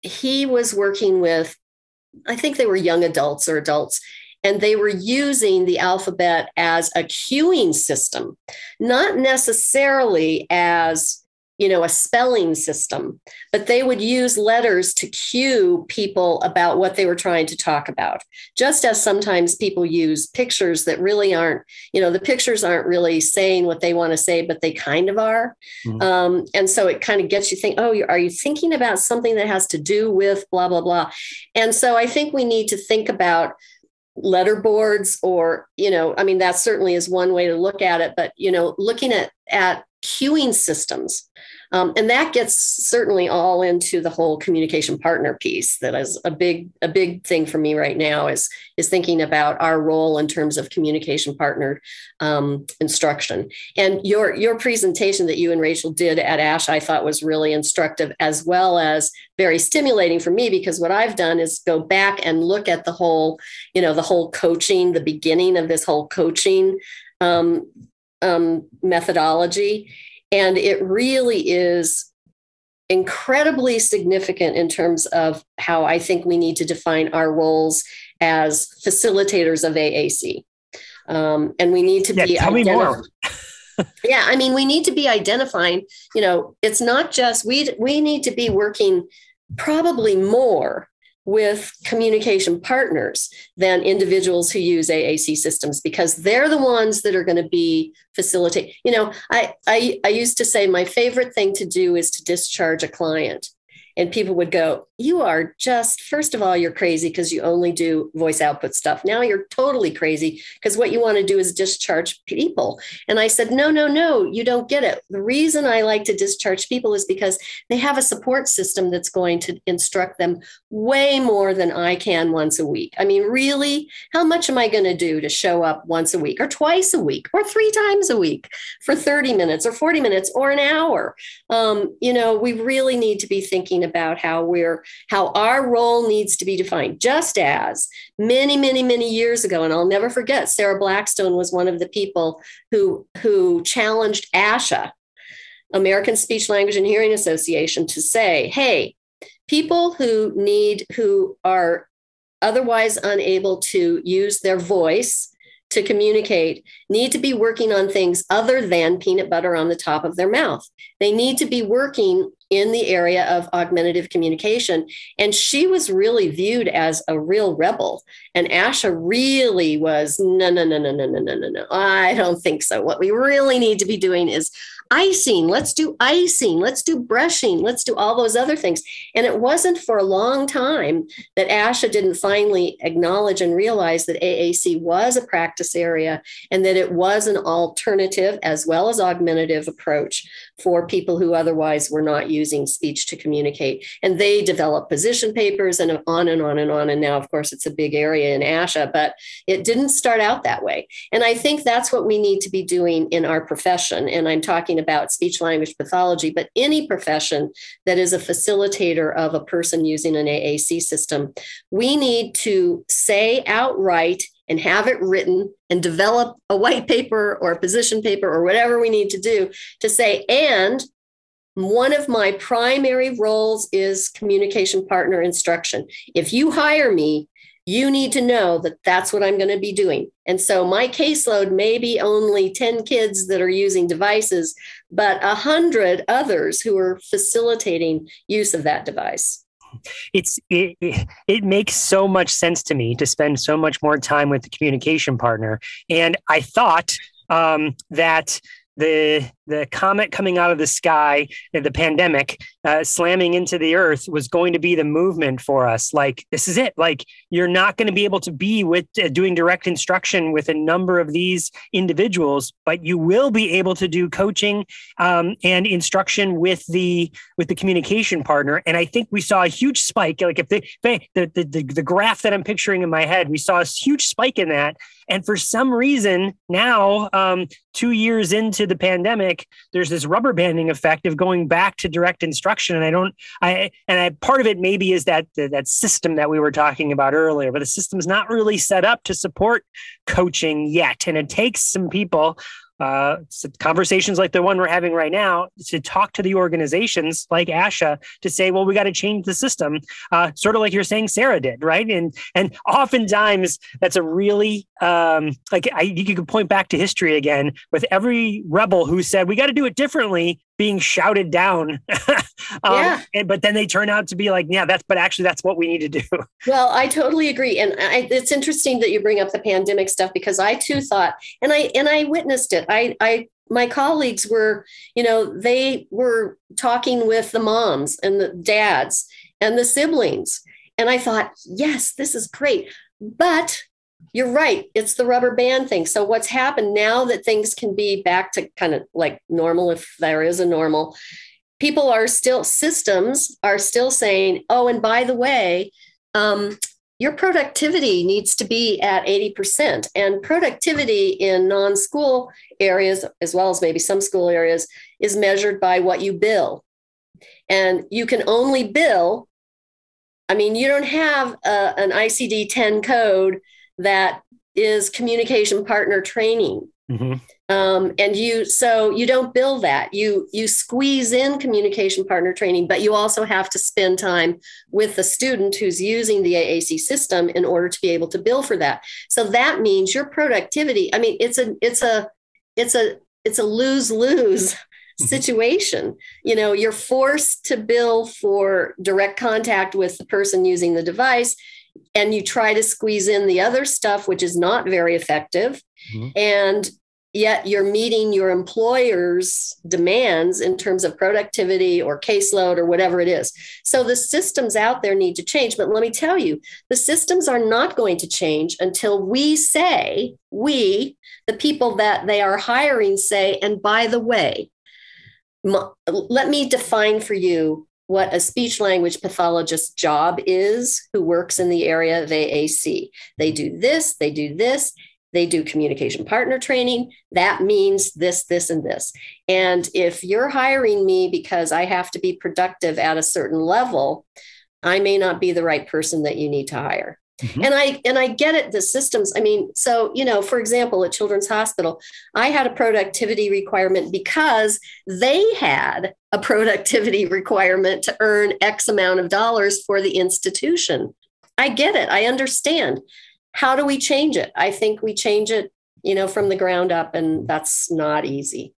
he was working with, I think they were young adults or adults, and they were using the alphabet as a cueing system, not necessarily as, you know, a spelling system, but they would use letters to cue people about what they were trying to talk about, just as sometimes people use pictures that really aren't, you know, the pictures aren't really saying what they want to say, but they kind of are. Mm-hmm. Um, and so it kind of gets you think, oh, are you thinking about something that has to do with blah, blah, blah. And so I think we need to think about letter boards or, you know, I mean, that certainly is one way to look at it, but, you know, looking at, at cueing systems. Um, and that gets certainly all into the whole communication partner piece. That is a big, a big thing for me right now is, is thinking about our role in terms of communication partner um, instruction. And your, your presentation that you and Rachel did at ASH, I thought was really instructive as well as very stimulating for me, because what I've done is go back and look at the whole, you know, the whole coaching, the beginning of this whole coaching um, um, methodology. And it really is incredibly significant in terms of how I think we need to define our roles as facilitators of A A C. Um, and we need to yeah, be... Tell me more. Yeah, I mean, we need to be identifying, you know, it's not just, we we need to be working probably more with communication partners than individuals who use A A C systems, because they're the ones that are going to be facilitating. You know, I, I, I used to say my favorite thing to do is to discharge a client. And people would go, you are just, first of all, you're crazy because you only do voice output stuff. Now you're totally crazy because what you want to do is discharge people. And I said, no, no, no, you don't get it. The reason I like to discharge people is because they have a support system that's going to instruct them way more than I can once a week. I mean, really, how much am I going to do to show up once a week or twice a week or three times a week for thirty minutes or forty minutes or an hour? Um, you know, we really need to be thinking about about how we're, how our role needs to be defined, just as many, many, many years ago. And I'll never forget, Sarah Blackstone was one of the people who, who challenged ASHA, American Speech, Language, and Hearing Association, to say, hey, people who need, who are otherwise unable to use their voice to communicate need to be working on things other than peanut butter on the top of their mouth. They need to be working in the area of augmentative communication. And she was really viewed as a real rebel. And ASHA really was, no, no, no, no, no, no, no, no, no. I don't think so. What we really need to be doing is icing. Let's do icing. Let's do brushing. Let's do all those other things. And it wasn't for a long time that ASHA didn't finally acknowledge and realize that A A C was a practice area and that it was an alternative as well as augmentative approach for people who otherwise were not using using speech to communicate. And they developed position papers and on and on and on. And now, of course, it's a big area in ASHA, but it didn't start out that way. And I think that's what we need to be doing in our profession. And I'm talking about speech language pathology, but any profession that is a facilitator of a person using an A A C system, we need to say outright and have it written and develop a white paper or a position paper or whatever we need to do to say, and one of my primary roles is communication partner instruction. If you hire me, you need to know that that's what I'm going to be doing. And so my caseload may be only ten kids that are using devices, but one hundred others who are facilitating use of that device. It's it, it makes so much sense to me to spend so much more time with the communication partner. And I thought um, that... The the comet coming out of the sky, the pandemic uh, slamming into the earth was going to be the movement for us. Like, this is it. Like, you're not going to be able to be with uh, doing direct instruction with a number of these individuals, but you will be able to do coaching um, and instruction with the with the communication partner. And I think we saw a huge spike. Like if the the the, the, the graph that I'm picturing in my head, we saw a huge spike in that. And for some reason now, um, two years into the pandemic, there's this rubber banding effect of going back to direct instruction. And I don't, I, and I, part of it maybe is that the, that system that we were talking about earlier, but the system's not really set up to support coaching yet. And it takes some people, uh, conversations like the one we're having right now, to talk to the organizations like ASHA to say, well, we got to change the system, uh, sort of like you're saying Sarah did, right? And and oftentimes that's a really um, like I, you could point back to history again with every rebel who said we got to do it differently being shouted down, um, yeah. and, but then they turn out to be like, yeah, that's but actually that's what we need to do. Well, I totally agree, and I, it's interesting that you bring up the pandemic stuff because I too thought, and I and I witnessed it. I, I, my colleagues were, you know, they were talking with the moms and the dads and the siblings. And I thought, yes, this is great. But you're right. It's the rubber band thing. So what's happened now that things can be back to kind of like normal, if there is a normal, people are still, systems are still saying, oh, and by the way, um, your productivity needs to be at eighty percent, and productivity in non-school areas, as well as maybe some school areas, is measured by what you bill. And you can only bill, I mean, you don't have a, an I C D ten code that is communication partner training. Mm-hmm. Um, and you, so you don't bill that. You, you squeeze in communication partner training, but you also have to spend time with the student who's using the A A C system in order to be able to bill for that. So that means your productivity, I mean, it's a, it's a, it's a it's a lose-lose situation. You know, you're forced to bill for direct contact with the person using the device, and you try to squeeze in the other stuff, which is not very effective. Mm-hmm. And yet you're meeting your employer's demands in terms of productivity or caseload or whatever it is. So the systems out there need to change. But let me tell you, the systems are not going to change until we say, we, the people that they are hiring say, and by the way, m- let me define for you what a speech language pathologist's job is who works in the area of A A C. They do this, they do this. They do communication partner training. That means this, this, and this. And if you're hiring me because I have to be productive at a certain level, I may not be the right person that you need to hire. Mm-hmm. And I and I get it, the systems. I mean, so, you know, for example, at Children's Hospital, I had a productivity requirement because they had a productivity requirement to earn X amount of dollars for the institution. I get it. I understand. How do we change it? I think we change it, you know, from the ground up, and that's not easy.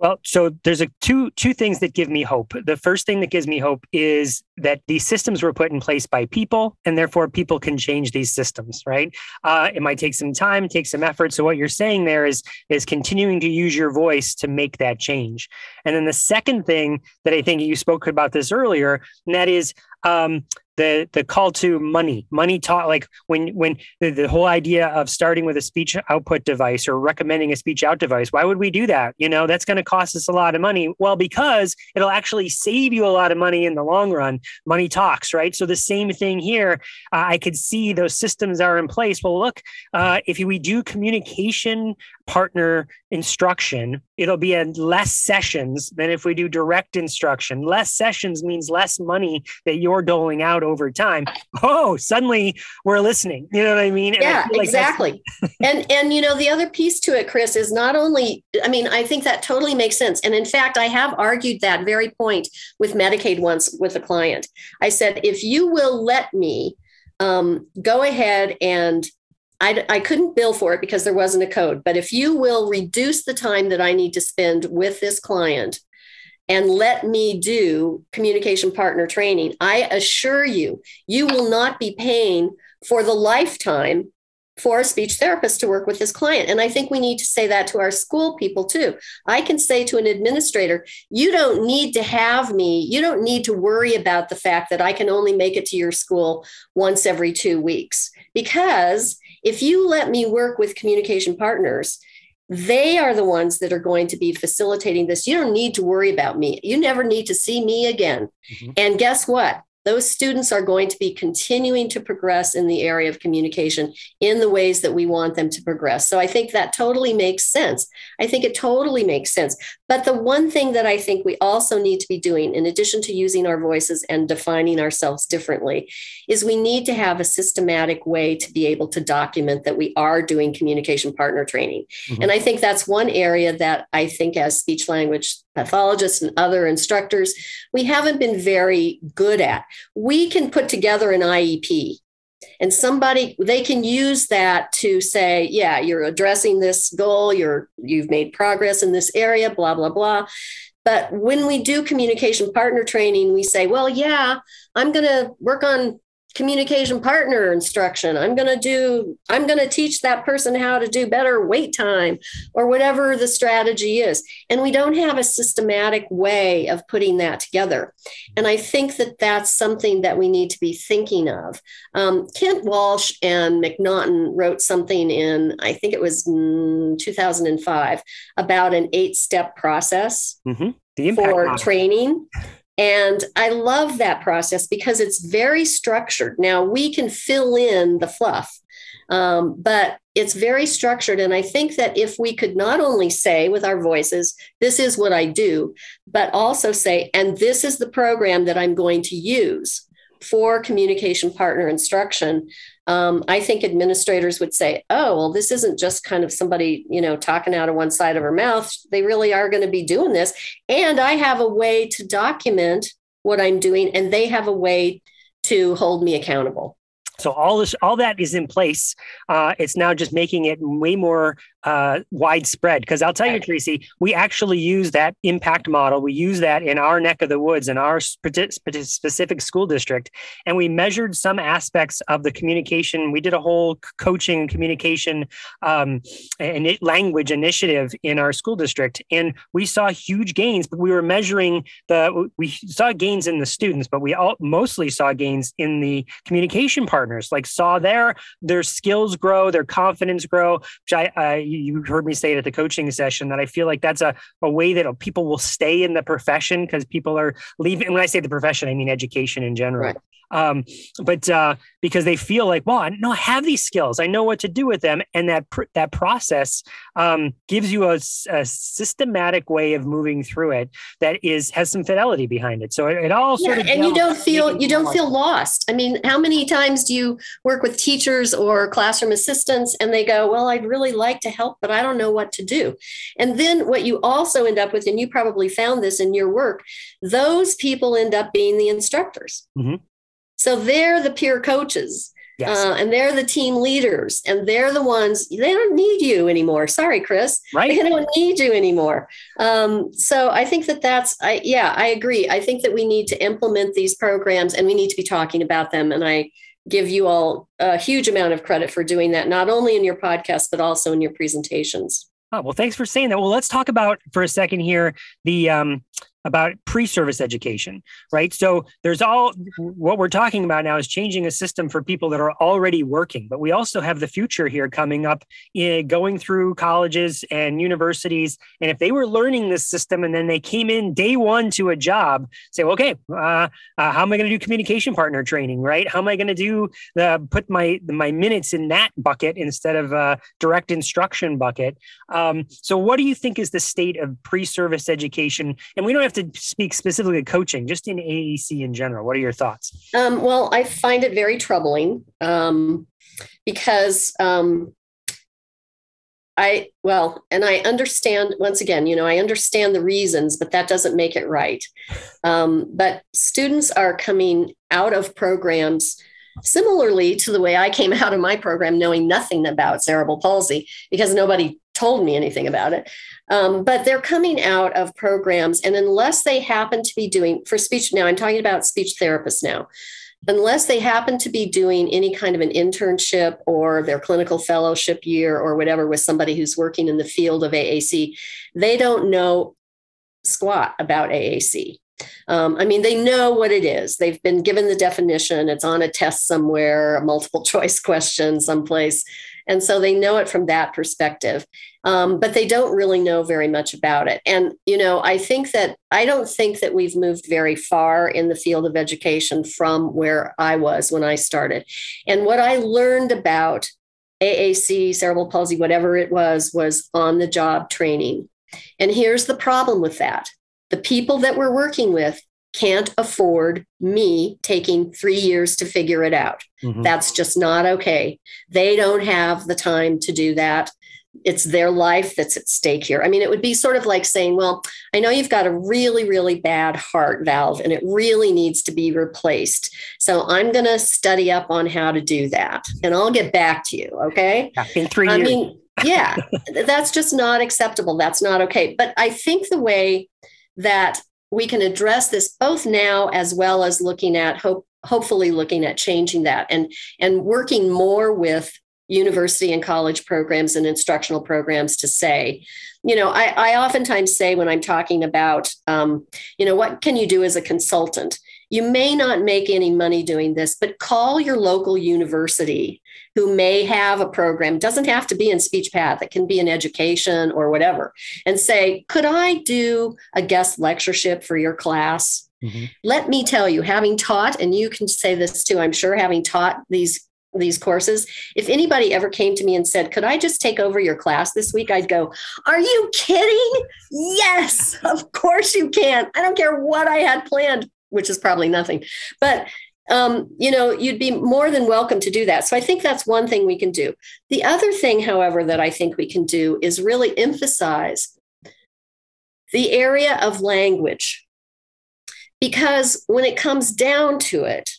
Well, so there's a two two things that give me hope. The first thing that gives me hope is that these systems were put in place by people, and therefore people can change these systems, right? Uh, it might take some time, take some effort. So what you're saying there is, is continuing to use your voice to make that change. And then the second thing that I think you spoke about this earlier, and that is um, the the call to money, money talk, like when when the, the whole idea of starting with a speech output device or recommending a speech out device, why would we do that? You know, that's going to cost us a lot of money. Well, because it'll actually save you a lot of money in the long run. Money talks, right? So the same thing here, uh, I could see those systems are in place. Well, look, uh, if we do communication partner instruction, it'll be in less sessions than if we do direct instruction. Less sessions means less money that you're doling out over time. Oh, suddenly we're listening. You know what I mean? And yeah, I feel like exactly. and, and, you know, the other piece to it, Chris, is not only, I mean, I think that totally makes sense. And in fact, I have argued that very point with Medicaid once with a client. I said, if you will let me um, go ahead and I, I couldn't bill for it because there wasn't a code, but if you will reduce the time that I need to spend with this client and let me do communication partner training, I assure you, you will not be paying for the lifetime for a speech therapist to work with this client. And I think we need to say that to our school people too. I can say to an administrator, you don't need to have me. You don't need to worry about the fact that I can only make it to your school once every two weeks. Because if you let me work with communication partners, they are the ones that are going to be facilitating this. You don't need to worry about me. You never need to see me again. Mm-hmm. And guess what? Those students are going to be continuing to progress in the area of communication in the ways that we want them to progress. So I think that totally makes sense. I think it totally makes sense. But the one thing that I think we also need to be doing, in addition to using our voices and defining ourselves differently, is we need to have a systematic way to be able to document that we are doing communication partner training. Mm-hmm. And I think that's one area that I think as speech language pathologists and other instructors, we haven't been very good at. We can put together an I E P and somebody, they can use that to say, yeah, you're addressing this goal, you're, you've made progress in this area, blah, blah, blah. But when we do communication partner training, we say, well, yeah, I'm going to work on communication partner instruction. I'm going to do, I'm going to teach that person how to do better wait time or whatever the strategy is. And we don't have a systematic way of putting that together. And I think that that's something that we need to be thinking of. Um, Kent Walsh and McNaughton wrote something in, I think it was mm, two thousand five, about an eight-step process mm-hmm. the impact for model. Training. And I love that process because it's very structured. Now we can fill in the fluff, um, but it's very structured. And I think that if we could not only say with our voices, this is what I do, but also say, and this is the program that I'm going to use for communication partner instruction, um, I think administrators would say, oh, well, this isn't just kind of somebody, you know, talking out of one side of her mouth. They really are going to be doing this. And I have a way to document what I'm doing, and they have a way to hold me accountable. So all this, all that is in place. Uh, it's now just making it way more uh, widespread. Because I'll tell you, Tracy, we actually use that impact model. We use that in our neck of the woods, in our spe- specific school district. And we measured some aspects of the communication. We did a whole coaching and communication um, and language initiative in our school district. And we saw huge gains, but we were measuring the, we saw gains in the students, but we all mostly saw gains in the communication partners, like saw their, their skills grow, their confidence grow, which I, I you heard me say it at the coaching session, that I feel like that's a, a way that people will stay in the profession because people are leaving. And when I say the profession, I mean education in general. Right. Um, but uh, because they feel like, well, I know I have these skills, I know what to do with them. And that pr- that process um, gives you a, a systematic way of moving through it that is has some fidelity behind it. So it, it all sort yeah, of and you don't feel you don't hard. feel lost. I mean, how many times do you work with teachers or classroom assistants and they go, well, I'd really like to help, but I don't know what to do. And then what you also end up with, and you probably found this in your work, those people end up being the instructors. Mm-hmm. So they're the peer coaches, yes. uh, and they're the team leaders, and they're the ones, they don't need you anymore. Sorry, Chris. Right. They don't need you anymore. Um, so I think that that's, I, yeah, I agree. I think that we need to implement these programs and we need to be talking about them. And I give you all a huge amount of credit for doing that, not only in your podcast, but also in your presentations. Oh, well, thanks for saying that. Well, let's talk about for a second here, the, um, about pre-service education, right? So there's all, what we're talking about now is changing a system for people that are already working, but we also have the future here coming up, in, going through colleges and universities. And if they were learning this system and then they came in day one to a job, say, well, okay, uh, uh, how am I going to do communication partner training, right? How am I going to do the, put my, my minutes in that bucket instead of uh, direct instruction bucket? Um, so what do you think is the state of pre-service education? And we don't have to to speak specifically to coaching, just in A E C in general. What are your thoughts? Um, well, I find it very troubling um, because um, I, well, and I understand, once again, you know, I understand the reasons, but that doesn't make it right. Um, but students are coming out of programs similarly to the way I came out of my program, knowing nothing about cerebral palsy because nobody told me anything about it. Um, but they're coming out of programs, and unless they happen to be doing for speech, now I'm talking about speech therapists now, unless they happen to be doing any kind of an internship or their clinical fellowship year or whatever with somebody who's working in the field of A A C, they don't know squat about A A C. Um, I mean, they know what it is. They've been given the definition. It's on a test somewhere, a multiple choice question someplace. And so they know it from that perspective, um, but they don't really know very much about it. And, you know, I think that I don't think that we've moved very far in the field of education from where I was when I started. And what I learned about A A C, cerebral palsy, whatever it was, was on the job training. And here's the problem with that. The people that we're working with can't afford me taking three years to figure it out. Mm-hmm. That's just not okay. They don't have the time to do that. It's their life that's at stake here. I mean, it would be sort of like saying, well, I know you've got a really, really bad heart valve and it really needs to be replaced. So I'm going to study up on how to do that and I'll get back to you. Okay. In three years. I mean, yeah, that's just not acceptable. That's not okay. But I think the way that we can address this both now as well as looking at, hope, hopefully looking at changing that and, and working more with university and college programs and instructional programs to say, you know, I, I oftentimes say when I'm talking about, um, you know, what can you do as a consultant? You may not make any money doing this, but call your local university who may have a program, doesn't have to be in speech path, it can be in education or whatever, and say, could I do a guest lectureship for your class? Mm-hmm. Let me tell you, having taught, and you can say this too, I'm sure, having taught these these courses, if anybody ever came to me and said, could I just take over your class this week? I'd go, are you kidding? Yes, of course you can. I don't care what I had planned, which is probably nothing. But, um, you know, you'd be more than welcome to do that. So I think that's one thing we can do. The other thing, however, that I think we can do is really emphasize the area of language. Because when it comes down to it,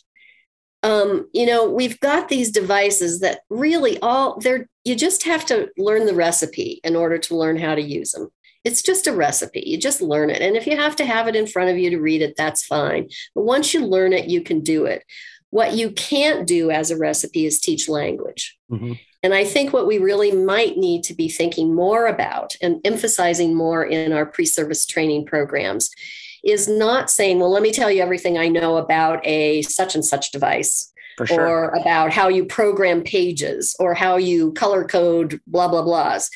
Um, you know, we've got these devices that really all they're, you just have to learn the recipe in order to learn how to use them. It's just a recipe. You just learn it. And if you have to have it in front of you to read it, that's fine. But once you learn it, you can do it. What you can't do as a recipe is teach language. Mm-hmm. And I think what we really might need to be thinking more about and emphasizing more in our pre-service training programs is not saying, well, let me tell you everything I know about a such and such device, for sure, or about how you program pages or how you color code, blah, blah, blahs.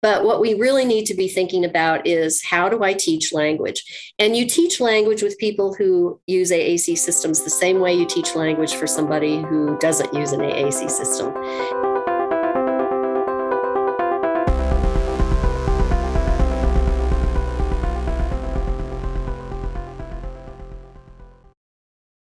But what we really need to be thinking about is, how do I teach language? And you teach language with people who use A A C systems the same way you teach language for somebody who doesn't use an A A C system.